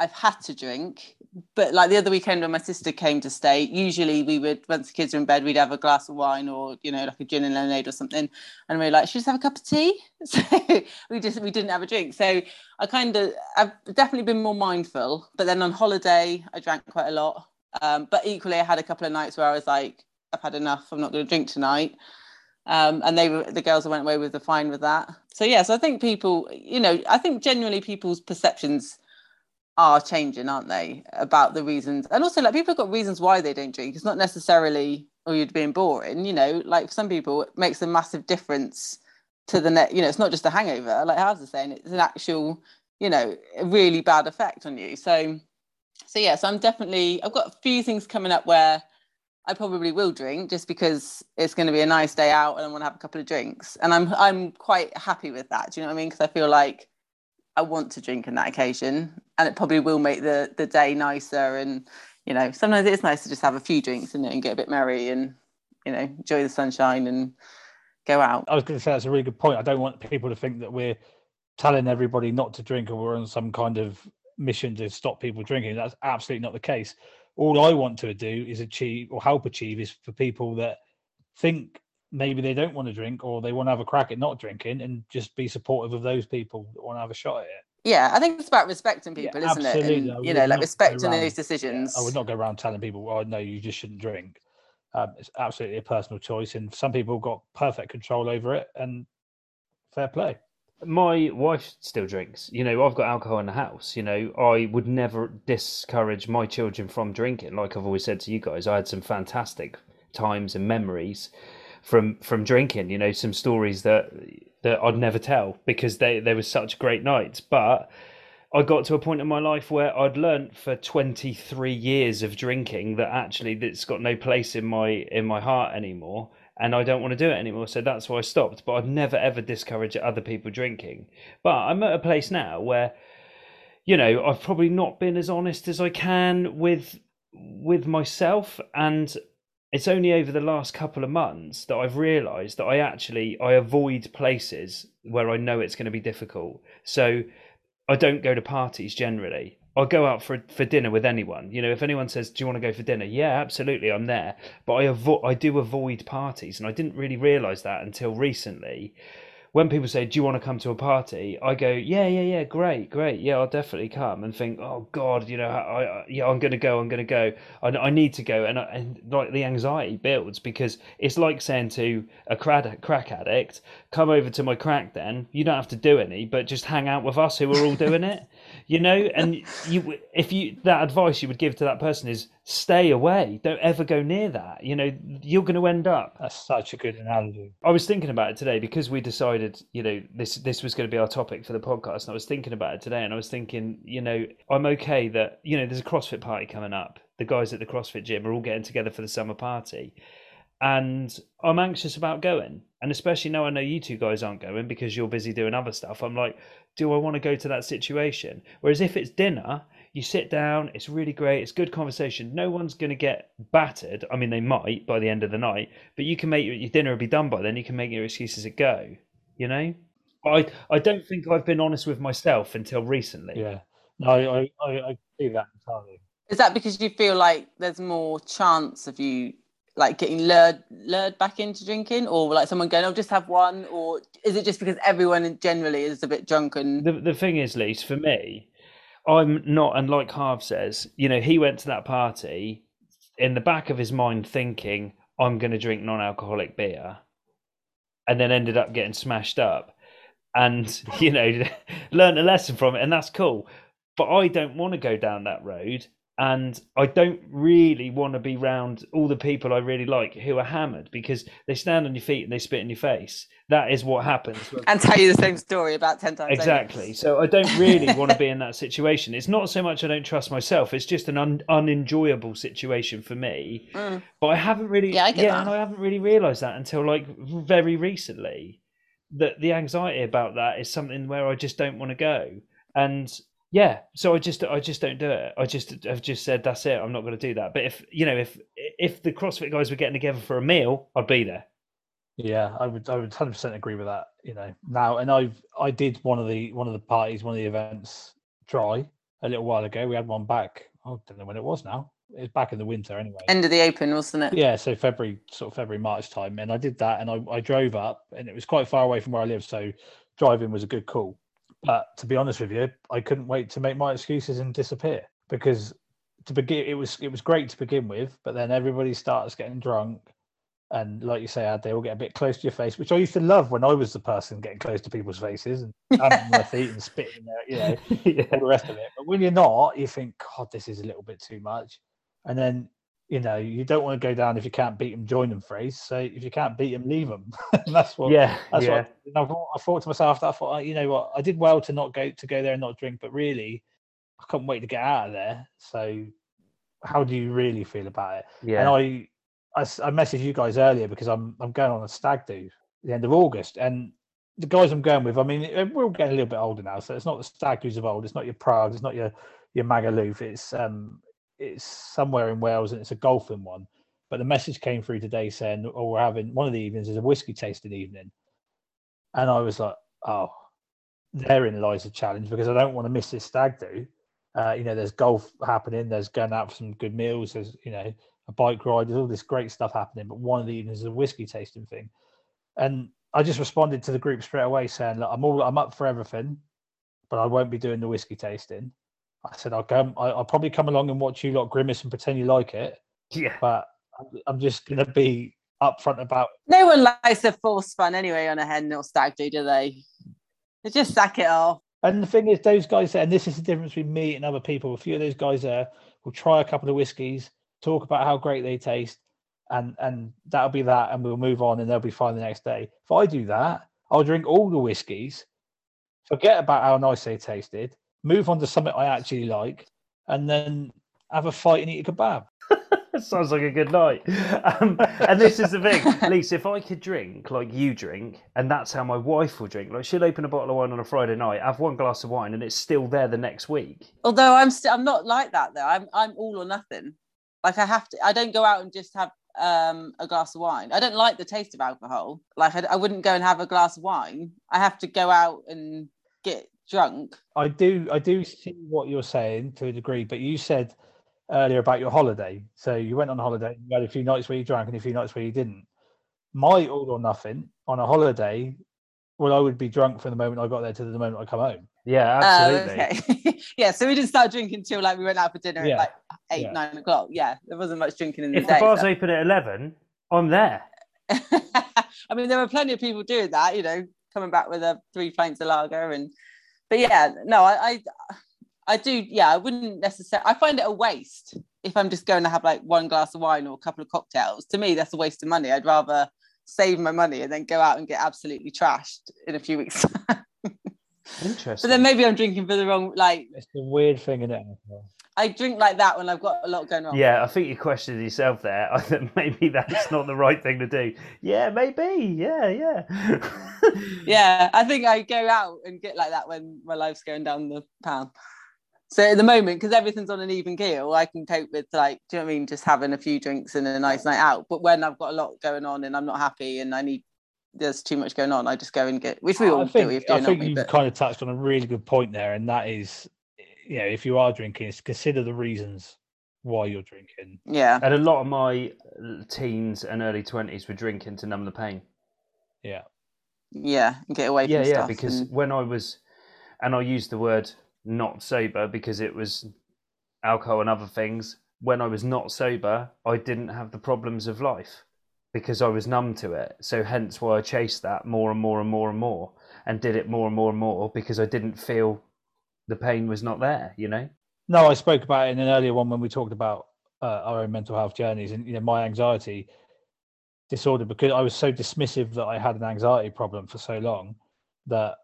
I've had to drink, but like the other weekend when my sister came to stay, usually we would, once the kids were in bed, we'd have a glass of wine or, you know, like a gin and lemonade or something. And we were like, should we just have a cup of tea? So we just, we didn't have a drink. So I kind of, I've definitely been more mindful, but then on holiday, I drank quite a lot. Um, but equally, I had a couple of nights where I was like, I've had enough, I'm not going to drink tonight. Um, and they were, the girls went away with the fine with that. So, yeah, so I think people, you know, I think generally people's perceptions are changing, aren't they, about the reasons. And also, like, people have got reasons why they don't drink. It's not necessarily, oh, you're being boring, you know, like for some people it makes a massive difference to the net, you know, it's not just a hangover, like Harves is saying, it's an actual, you know, really bad effect on you. So, so yeah, so I'm definitely, I've got a few things coming up where I probably will drink just because it's going to be a nice day out and I want to have a couple of drinks. And I'm, I'm quite happy with that, do you know what I mean? Because I feel like I want to drink on that occasion, and it probably will make the, the day nicer. And, you know, sometimes it's nice to just have a few drinks and, and get a bit merry and, you know, enjoy the sunshine and go out. I was going to say, that's a really good point. I don't want people to think that we're telling everybody not to drink or we're on some kind of mission to stop people drinking. That's absolutely not the case. All I want to do is achieve or help achieve is for people that think maybe they don't want to drink or they want to have a crack at not drinking, and just be supportive of those people that want to have a shot at it. Yeah, I think it's about respecting people, yeah, isn't absolutely. it? And, you know, like respecting around, those decisions. Yeah, I would not go around telling people, oh, no, you just shouldn't drink. Um, it's absolutely a personal choice. And some people have got perfect control over it, and fair play. My wife still drinks. You know, I've got alcohol in the house. You know, I would never discourage my children from drinking. Like I've always said to you guys, I had some fantastic times and memories from from drinking, you know, some stories that that I'd never tell because they, they were such great nights. But I got to a point in my life where I'd learned for twenty-three years of drinking that actually it's got no place in my in my heart anymore, and I don't want to do it anymore. So that's why I stopped. But I'd never, ever discourage other people drinking. But I'm at a place now where, you know, I've probably not been as honest as I can with with myself, and it's only over the last couple of months that I've realised that I actually, I avoid places where I know it's going to be difficult. So I don't go to parties generally. I'll go out for for dinner with anyone. You know, if anyone says, do you want to go for dinner? Yeah, absolutely, I'm there. But I avo- I do avoid parties, and I didn't really realise that until recently. When people say, do you want to come to a party? I go, yeah, yeah, yeah, great, great. Yeah, I'll definitely come, and think, oh, God, you know, I, I yeah, I'm going to go, I'm going to go. I, I need to go. And, I, and like the anxiety builds, because it's like saying to a crack, crack addict, come over to my crack den. You don't have to do any, but just hang out with us who are all doing it, you know? And you, if you, that advice you would give to that person is stay away. Don't ever go near that. You know, you're going to end up. That's such a good analogy. I was thinking about it today because we decided, you know, this this was going to be our topic for the podcast, and I was thinking about it today, and I was thinking, you know, I'm okay that, you know, there's a CrossFit party coming up. The guys at the CrossFit gym are all getting together for the summer party, and I'm anxious about going, and especially now I know you two guys aren't going because you're busy doing other stuff. I'm like, do I want to go to that situation? Whereas if it's dinner, you sit down, it's really great, it's good conversation, no one's going to get battered. I mean, they might by the end of the night, but you can make your, your dinner will be done by then, you can make your excuses and go. You know, I I don't think I've been honest with myself until recently. Yeah, no, I I, I do that entirely. Is that because you feel like there's more chance of you like getting lured lured back into drinking, or like someone going, "I'll just have one," or is it just because everyone generally is a bit drunk? And the the thing is, Lise, for me, I'm not. And like Harve says, you know, he went to that party in the back of his mind thinking, "I'm going to drink non-alcoholic beer," and then ended up getting smashed up and, you know, learned a lesson from it. And that's cool. But I don't want to go down that road. And I don't really want to be around all the people I really like who are hammered, because they stand on your feet and they spit in your face. That is what happens. And tell you the same story about ten times. Exactly. Over. So I don't really want to be in that situation. It's not so much I don't trust myself. It's just an un- unenjoyable situation for me. Mm. But I haven't really, yeah, I get yeah that. And I haven't really realised that until like very recently, that the anxiety about that is something where I just don't want to go. And yeah, so I just I just don't do it. I just I've just said that's it. I'm not going to do that. But if you know if if the CrossFit guys were getting together for a meal, I'd be there. Yeah, I would I would one hundred percent agree with that. You know now, and I've I did one of the one of the parties, one of the events dry a little while ago. We had one back. I don't know when it was now. It was back in the winter anyway. End of the Open, wasn't it? Yeah, so February sort of February March time, and I did that, and I I drove up, and it was quite far away from where I live, so driving was a good call. But to be honest with you, I couldn't wait to make my excuses and disappear, because to begin, it was it was great to begin with, but then everybody starts getting drunk, and like you say, they all get a bit close to your face, which I used to love when I was the person getting close to people's faces and on their feet and spitting there, you know, yeah. all the rest of it. But when you're not, you think, God, this is a little bit too much, and then you know you don't want to go down if you can't beat them, join them phrase. So if you can't beat them, leave them. And that's what. Yeah. That's yeah. What I, thought, I thought to myself. That I thought, you know what, I did well to not go to go there and not drink, but really, I couldn't wait to get out of there. So, how do you really feel about it? Yeah. And I, I, I messaged you guys earlier because I'm I'm going on a stag do the end of August, and the guys I'm going with, I mean, we're all getting a little bit older now, so it's not the stag do's of old. It's not your Prague. It's not your your Magaluf. It's um. It's somewhere in Wales, and it's a golfing one. But the message came through today saying, oh, we're having one of the evenings is a whiskey tasting evening. And I was like, oh, therein lies the challenge, because I don't want to miss this stag do. Uh, you know, there's golf happening. There's going out for some good meals. There's, you know, a bike ride. There's all this great stuff happening. But one of the evenings is a whiskey tasting thing. And I just responded to the group straight away saying, look, I'm all, I'm up for everything, but I won't be doing the whiskey tasting. I said, I'll come, I'll probably come along and watch you lot grimace and pretend you like it. Yeah. But I'm just going to be upfront about it. No one likes the forced fun anyway on a hen or stag do, do they? They just sack it off. And the thing is, those guys there, and this is the difference between me and other people, a few of those guys there will try a couple of whiskies, talk about how great they taste, and, and that'll be that, and we'll move on, and they'll be fine the next day. If I do that, I'll drink all the whiskies, forget about how nice they tasted, move on to something I actually like, and then have a fight and eat a kebab. Sounds like a good night. Um, and this is the thing, Lisa, if I could drink like you drink, and that's how my wife will drink, like she'll open a bottle of wine on a Friday night, have one glass of wine, and it's still there the next week. Although I'm st- I'm not like that though. I'm I'm all or nothing. Like I have to. I don't go out and just have um, a glass of wine. I don't like the taste of alcohol. Like I, I wouldn't go and have a glass of wine. I have to go out and get drunk. I do I do see what you're saying to a degree, but you said earlier about your holiday. So you went on holiday, you had a few nights where you drank and a few nights where you didn't. My all or nothing on a holiday, well, I would be drunk from the moment I got there to the moment I come home. Yeah, absolutely. Uh, okay. Yeah, so we didn't start drinking until like we went out for dinner yeah. at like eight, yeah. nine o'clock. Yeah, there wasn't much drinking in the if day. If the bar's so. open at eleven, I'm there. I mean, there were plenty of people doing that, you know, coming back with a three pints of lager and But yeah, no, I, I, I do. Yeah, I wouldn't necessarily. I find it a waste if I'm just going to have like one glass of wine or a couple of cocktails. To me, that's a waste of money. I'd rather save my money and then go out and get absolutely trashed in a few weeks. Interesting. But then maybe I'm drinking for the wrong. Like it's the weird thing, isn't it? I drink like that when I've got a lot going on. Yeah, I think you questioned yourself there. I think maybe that's not the right thing to do. Yeah, maybe. Yeah, yeah. Yeah, I think I go out and get like that when my life's going down the pan. So at the moment, because everything's on an even keel, I can cope with like, do you know what I mean, just having a few drinks and a nice night out. But when I've got a lot going on and I'm not happy and I need, there's too much going on, I just go and get, which we all do. I think, I think you've but... kind of touched on a really good point there, and that is, you know, if you are drinking, it's consider the reasons why you're drinking. Yeah. And a lot of my teens and early twenties were drinking to numb the pain. Yeah. Yeah, and get away yeah, from yeah, stuff. Yeah, yeah, because and... when I was, and I used the word not sober because it was alcohol and other things, when I was not sober, I didn't have the problems of life because I was numb to it. So hence why I chased that more and more and more and more and did it more and more and more because I didn't feel the pain was not there, you know? No, I spoke about it in an earlier one when we talked about uh, our own mental health journeys and, you know, my anxiety disorder, because I was so dismissive that I had an anxiety problem for so long that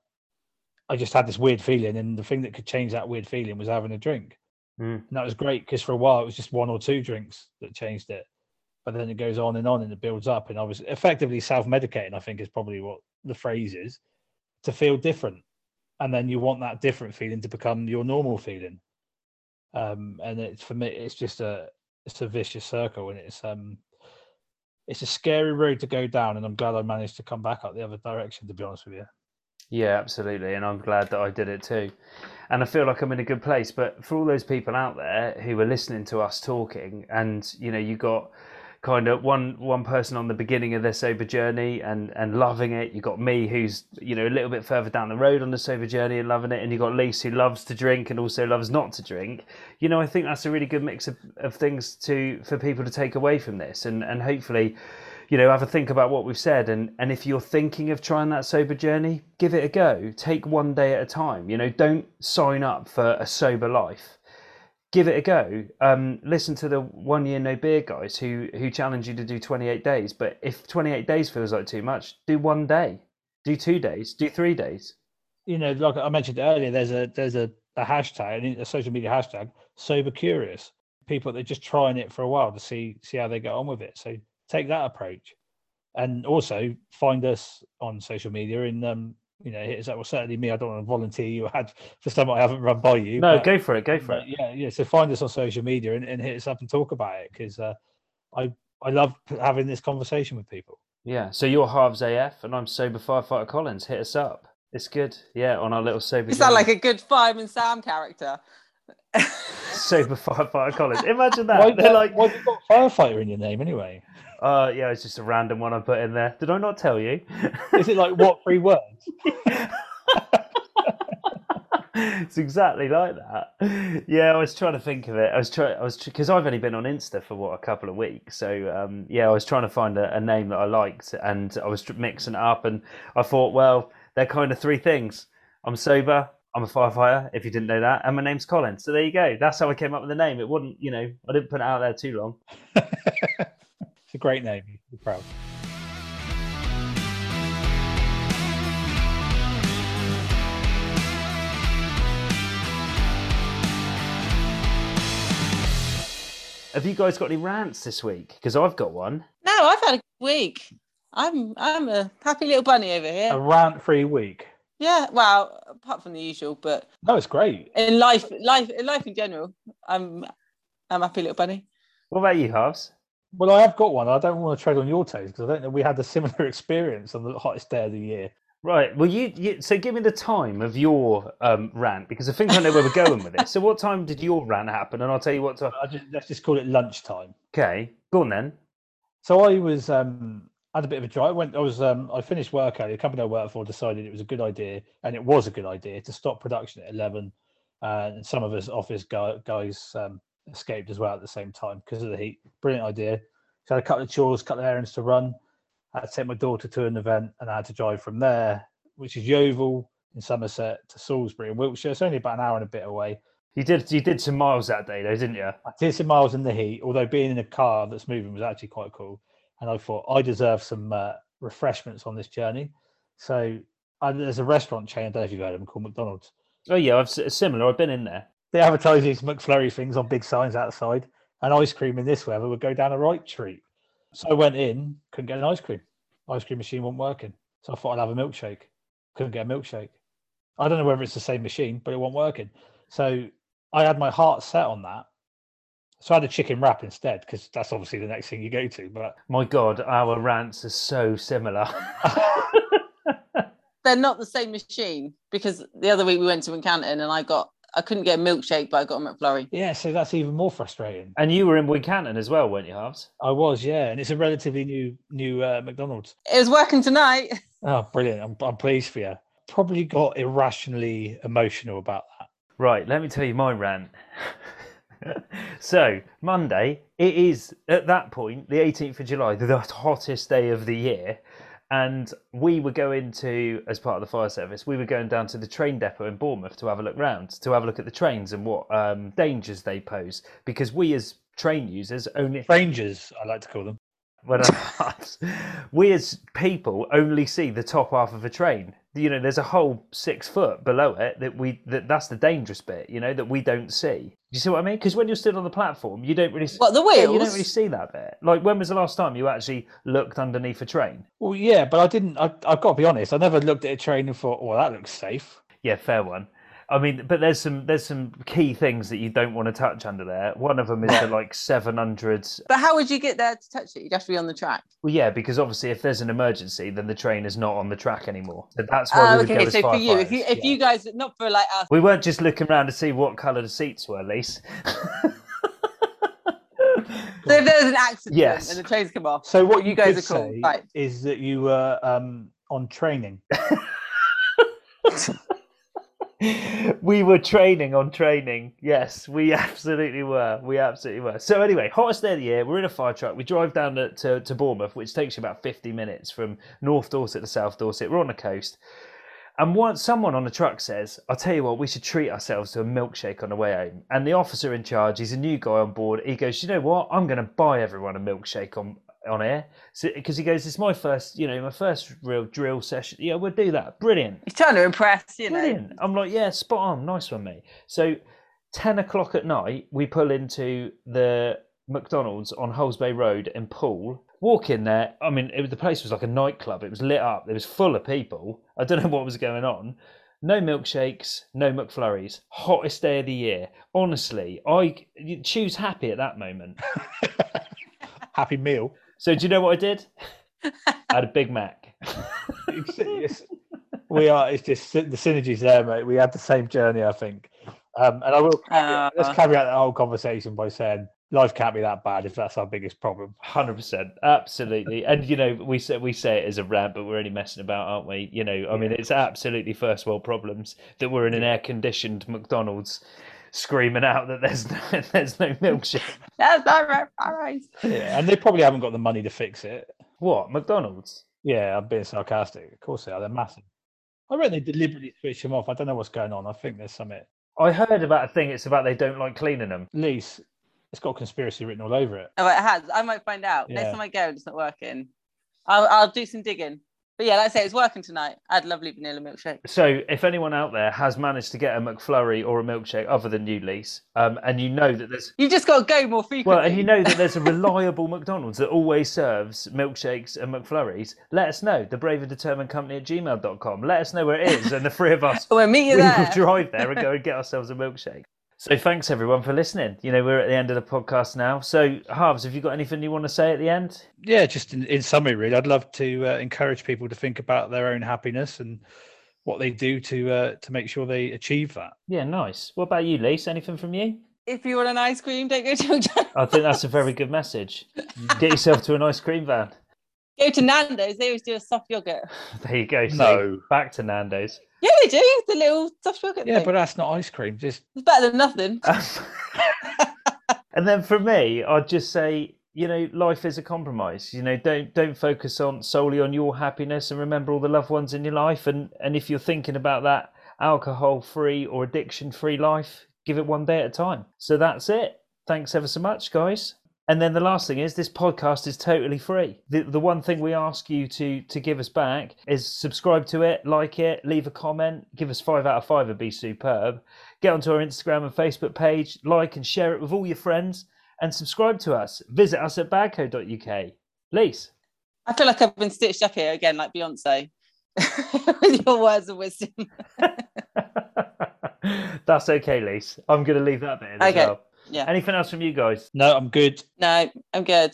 I just had this weird feeling, and the thing that could change that weird feeling was having a drink. Mm. And that was great because for a while it was just one or two drinks that changed it, but then it goes on and on and it builds up, and I was effectively self-medicating, I think is probably what the phrase is, to feel different. And then you want that different feeling to become your normal feeling. Um, and it's, for me, it's just a, it's a vicious circle, and it's, um, it's a scary road to go down, and I'm glad I managed to come back up the other direction, to be honest with you. Yeah, absolutely. And I'm glad that I did it too. And I feel like I'm in a good place. But for all those people out there who are listening to us talking, and, you know, you got kind of one one person on the beginning of their sober journey and, and loving it. You got me, who's, you know, a little bit further down the road on the sober journey and loving it. And you got Lisa, who loves to drink and also loves not to drink. You know, I think that's a really good mix of, of things to for people to take away from this. And, and hopefully, you know, have a think about what we've said. And, and if you're thinking of trying that sober journey, give it a go. Take one day at a time. You know, don't sign up for a sober life. Give it a go. Um, listen to the One Year No Beer guys who who challenge you to do twenty-eight days. But if twenty-eight days feels like too much, do one day, do two days, do three days. You know, like I mentioned earlier, there's a there's a, a hashtag, a social media hashtag, Sober Curious. People that are just trying it for a while to see see how they get on with it. So take that approach, and also find us on social media. And um, you know, hit us up. Well, certainly me. I don't want to volunteer you ad for something I haven't run by you. No, but, go for it. Go for it. Yeah, yeah. So find us on social media and, and hit us up and talk about it, because uh, I I love having this conversation with people. Yeah. So you're Harves A F, and I'm Sober Firefighter Collins. Hit us up. It's good. Yeah, on our little sober. You sound journey. Like a good Fireman Sam character. Sober Firefighter Collins. Imagine that. Why, They're like, why have you got firefighter in your name anyway? Uh, yeah, it's just a random one I put in there. Did I not tell you? Is it like what three words? It's exactly like that. Yeah, I was trying to think of it. I was trying. I was because I've only been on Insta for what a couple of weeks. So um, yeah, I was trying to find a, a name that I liked, and I was mixing it up, and I thought, well, they're kind of three things. I'm sober. I'm a firefighter, if you didn't know that. And my name's Colin. So there you go. That's how I came up with the name. It wouldn't, you know, I didn't put it out there too long. It's a great name. You're proud. Have you guys got any rants this week? Because I've got one. No, I've had a good week. I'm, I'm a happy little bunny over here. A rant-free week. Yeah, well, apart from the usual, but no, it's great. In life, life, in life in general, I'm, I'm happy little bunny. What about you, Harves? Well, I have got one. I don't want to tread on your toes because I don't know. We had a similar experience on the hottest day of the year. Right. Well, you. you so, give me the time of your um, rant, because I think I know where we're going with it. So, what time did your rant happen? And I'll tell you what time. I just, let's just call it lunchtime. Okay. Go on then. So I was. Um, I had a bit of a drive. I went. I was. Um, I finished work early. The company I worked for decided it was a good idea, and it was a good idea to stop production at eleven. Uh, and some of us office guy, guys um, escaped as well at the same time because of the heat. Brilliant idea. So I had a couple of chores, a couple of errands to run. I had to take my daughter to an event, and I had to drive from there, which is Yeovil in Somerset, to Salisbury in Wiltshire. It's only about an hour and a bit away. You did. You did some miles that day, though, didn't you? I did some miles in the heat. Although being in a car that's moving was actually quite cool. And I thought, I deserve some uh, refreshments on this journey. So uh, there's a restaurant chain, I don't know if you've heard of them, called McDonald's. Oh, yeah, I've similar. I've been in there. They advertise these McFlurry things on big signs outside. And ice cream in this weather would go down a right treat. So I went in, couldn't get an ice cream. Ice cream machine wasn't working. So I thought I'd have a milkshake. Couldn't get a milkshake. I don't know whether it's the same machine, but it wasn't working. So I had my heart set on that. So I had a chicken wrap instead, because that's obviously the next thing you go to. But my God, our rants are so similar. They're not the same machine, because the other week we went to Wincanton and I got I couldn't get a milkshake, but I got a McFlurry. Yeah, so that's even more frustrating. And you were in Wincanton as well, weren't you, Harves? I was, yeah, and it's a relatively new new uh, McDonald's. It was working tonight. Oh, brilliant! I'm I'm pleased for you. Probably got irrationally emotional about that. Right, let me tell you my rant. So Monday, it is at that point the eighteenth of July, the hottest day of the year, And we were going to, as part of the fire service, we were going down to the train depot in Bournemouth to have a look round, to have a look at the trains and what um, dangers they pose. Because we as train users only... Rangers, I like to call them. When I, we as people only see the top half of a train. You know, there's a whole six foot below it that we that that's the dangerous bit. You know, that we don't see. You see what I mean? Because when you're stood on the platform, you don't really see, what the wheels. Yeah, you don't really see that bit. Like, when was the last time you actually looked underneath a train? Well, yeah, but I didn't. I, I've got to be honest. I never looked at a train and thought, "Well, that looks safe." Yeah, fair one. I mean, but there's some there's some key things that you don't want to touch under there. One of them is the, like, seven hundred... But how would you get there to touch it? You'd have to be on the track. Well, yeah, because obviously if there's an emergency, then the train is not on the track anymore. So that's why uh, we would okay, go so as firefighters. Okay, so for you, if, you, if yeah. you guys... Not for, like, us. We weren't just looking around to see what colour the seats were, Lise. So if there was an accident yes. and the train's come off, so what you, you guys are called right. is that you were um, on training. We were training on training. Yes, we absolutely were. We absolutely were. So anyway, hottest day of the year. We're in a fire truck. We drive down to, to, to Bournemouth, which takes you about fifty minutes from North Dorset to South Dorset. We're on the coast. And once someone on the truck says, I'll tell you what, we should treat ourselves to a milkshake on the way home. And the officer in charge, he's a new guy on board. He goes, you know what? I'm going to buy everyone a milkshake on on air, because so, he goes, it's my first, you know, my first real drill session. Yeah, we'll do that. Brilliant. He's trying to impress, you know. Brilliant. I'm like, yeah, spot on. Nice one, mate. So ten o'clock at night, we pull into the McDonald's on Holes Bay Road in Poole. Walk in there. I mean, it, the place was like a nightclub. It was lit up. It was full of people. I don't know what was going on. No milkshakes, no McFlurries. Hottest day of the year. Honestly, I choose happy at that moment. Happy meal. So do you know what I did? I had a Big Mac. We are, it's just the synergies there, mate. We had the same journey, I think. Um, and I will, uh, let's carry out the whole conversation by saying life can't be that bad if that's our biggest problem. one hundred percent. Absolutely. And, you know, we say, we say it as a rant, but we're only messing about, aren't we? You know, I yeah. mean, it's absolutely first world problems that we're in an air-conditioned McDonald's screaming out that there's no, there's no milkshake. That's not right. All right. Yeah, and they probably haven't got the money to fix it. What, McDonald's? Yeah, I'm being sarcastic. Of course they are. They're massive. I reckon they deliberately switch them off. I don't know what's going on. I think there's something. I heard about a thing. It's about they don't like cleaning them. Lise, it's got conspiracy written all over it. Oh, it has. I might find out. Yeah. Next time I go, it's not working. I'll, I'll do some digging. But yeah, like I say, it's working tonight. I'd lovely vanilla milkshake. So if anyone out there has managed to get a McFlurry or a milkshake other than you, Lise, um, and you know that there's... You've just got to go more frequently. Well, and you know that there's a reliable McDonald's that always serves milkshakes and McFlurries, let us know. The Brave and Determined Company at gmail dot com. Let us know where it is, and the three of us we'll meet you we there. will drive there and go and get ourselves a milkshake. So thanks, everyone, for listening. You know, we're at the end of the podcast now. So, Harves, have you got anything you want to say at the end? Yeah, just in, in summary, really, I'd love to uh, encourage people to think about their own happiness and what they do to uh, to make sure they achieve that. Yeah, nice. What about you, Lise? Anything from you? If you want an ice cream, don't go to McDonald's. I think that's a very good message. Get yourself to an ice cream van. Go to Nando's. They always do a soft yoghurt. There you go. So no. Back to Nando's. Yeah, they do. The little soft yogurt Yeah, thing. But that's not ice cream. Just... It's better than nothing. And then for me, I'd just say, you know, life is a compromise. You know, don't don't focus on solely on your happiness, and remember all the loved ones in your life. And, and if you're thinking about that alcohol-free or addiction-free life, give it one day at a time. So that's it. Thanks ever so much, guys. And then the last thing is, this podcast is totally free. The the one thing we ask you to to give us back is subscribe to it, like it, leave a comment, give us five out of five would be superb. Get onto our Instagram and Facebook page, like and share it with all your friends, and subscribe to us. Visit us at badco dot U K. Lise? I feel like I've been stitched up here again like Beyonce with your words of wisdom. That's okay, Lise. I'm going to leave that bit in okay. as well. Yeah. Anything else from you guys? No, I'm good. No, I'm good.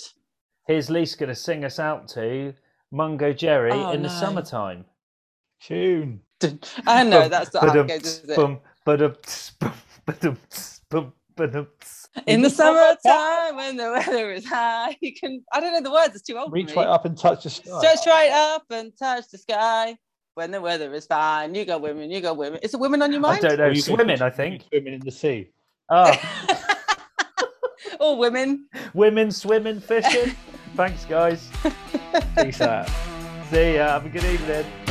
Here's Lise going to sing us out to Mungo Jerry oh, in no. the Summertime. Tune. I know, that's not how it goes, is it? In the summertime when the weather is high, you can... I don't know the words, it's too old. Reach right up and touch the sky. Stretch right up and touch the sky. When the weather is fine, you got women, you got women. Is it women on your mind? I don't know, you swimming, I think. Swimming in the sea. Oh. All women. Women, swimming, fishing. Thanks, guys. Peace out. See ya. Have a good evening.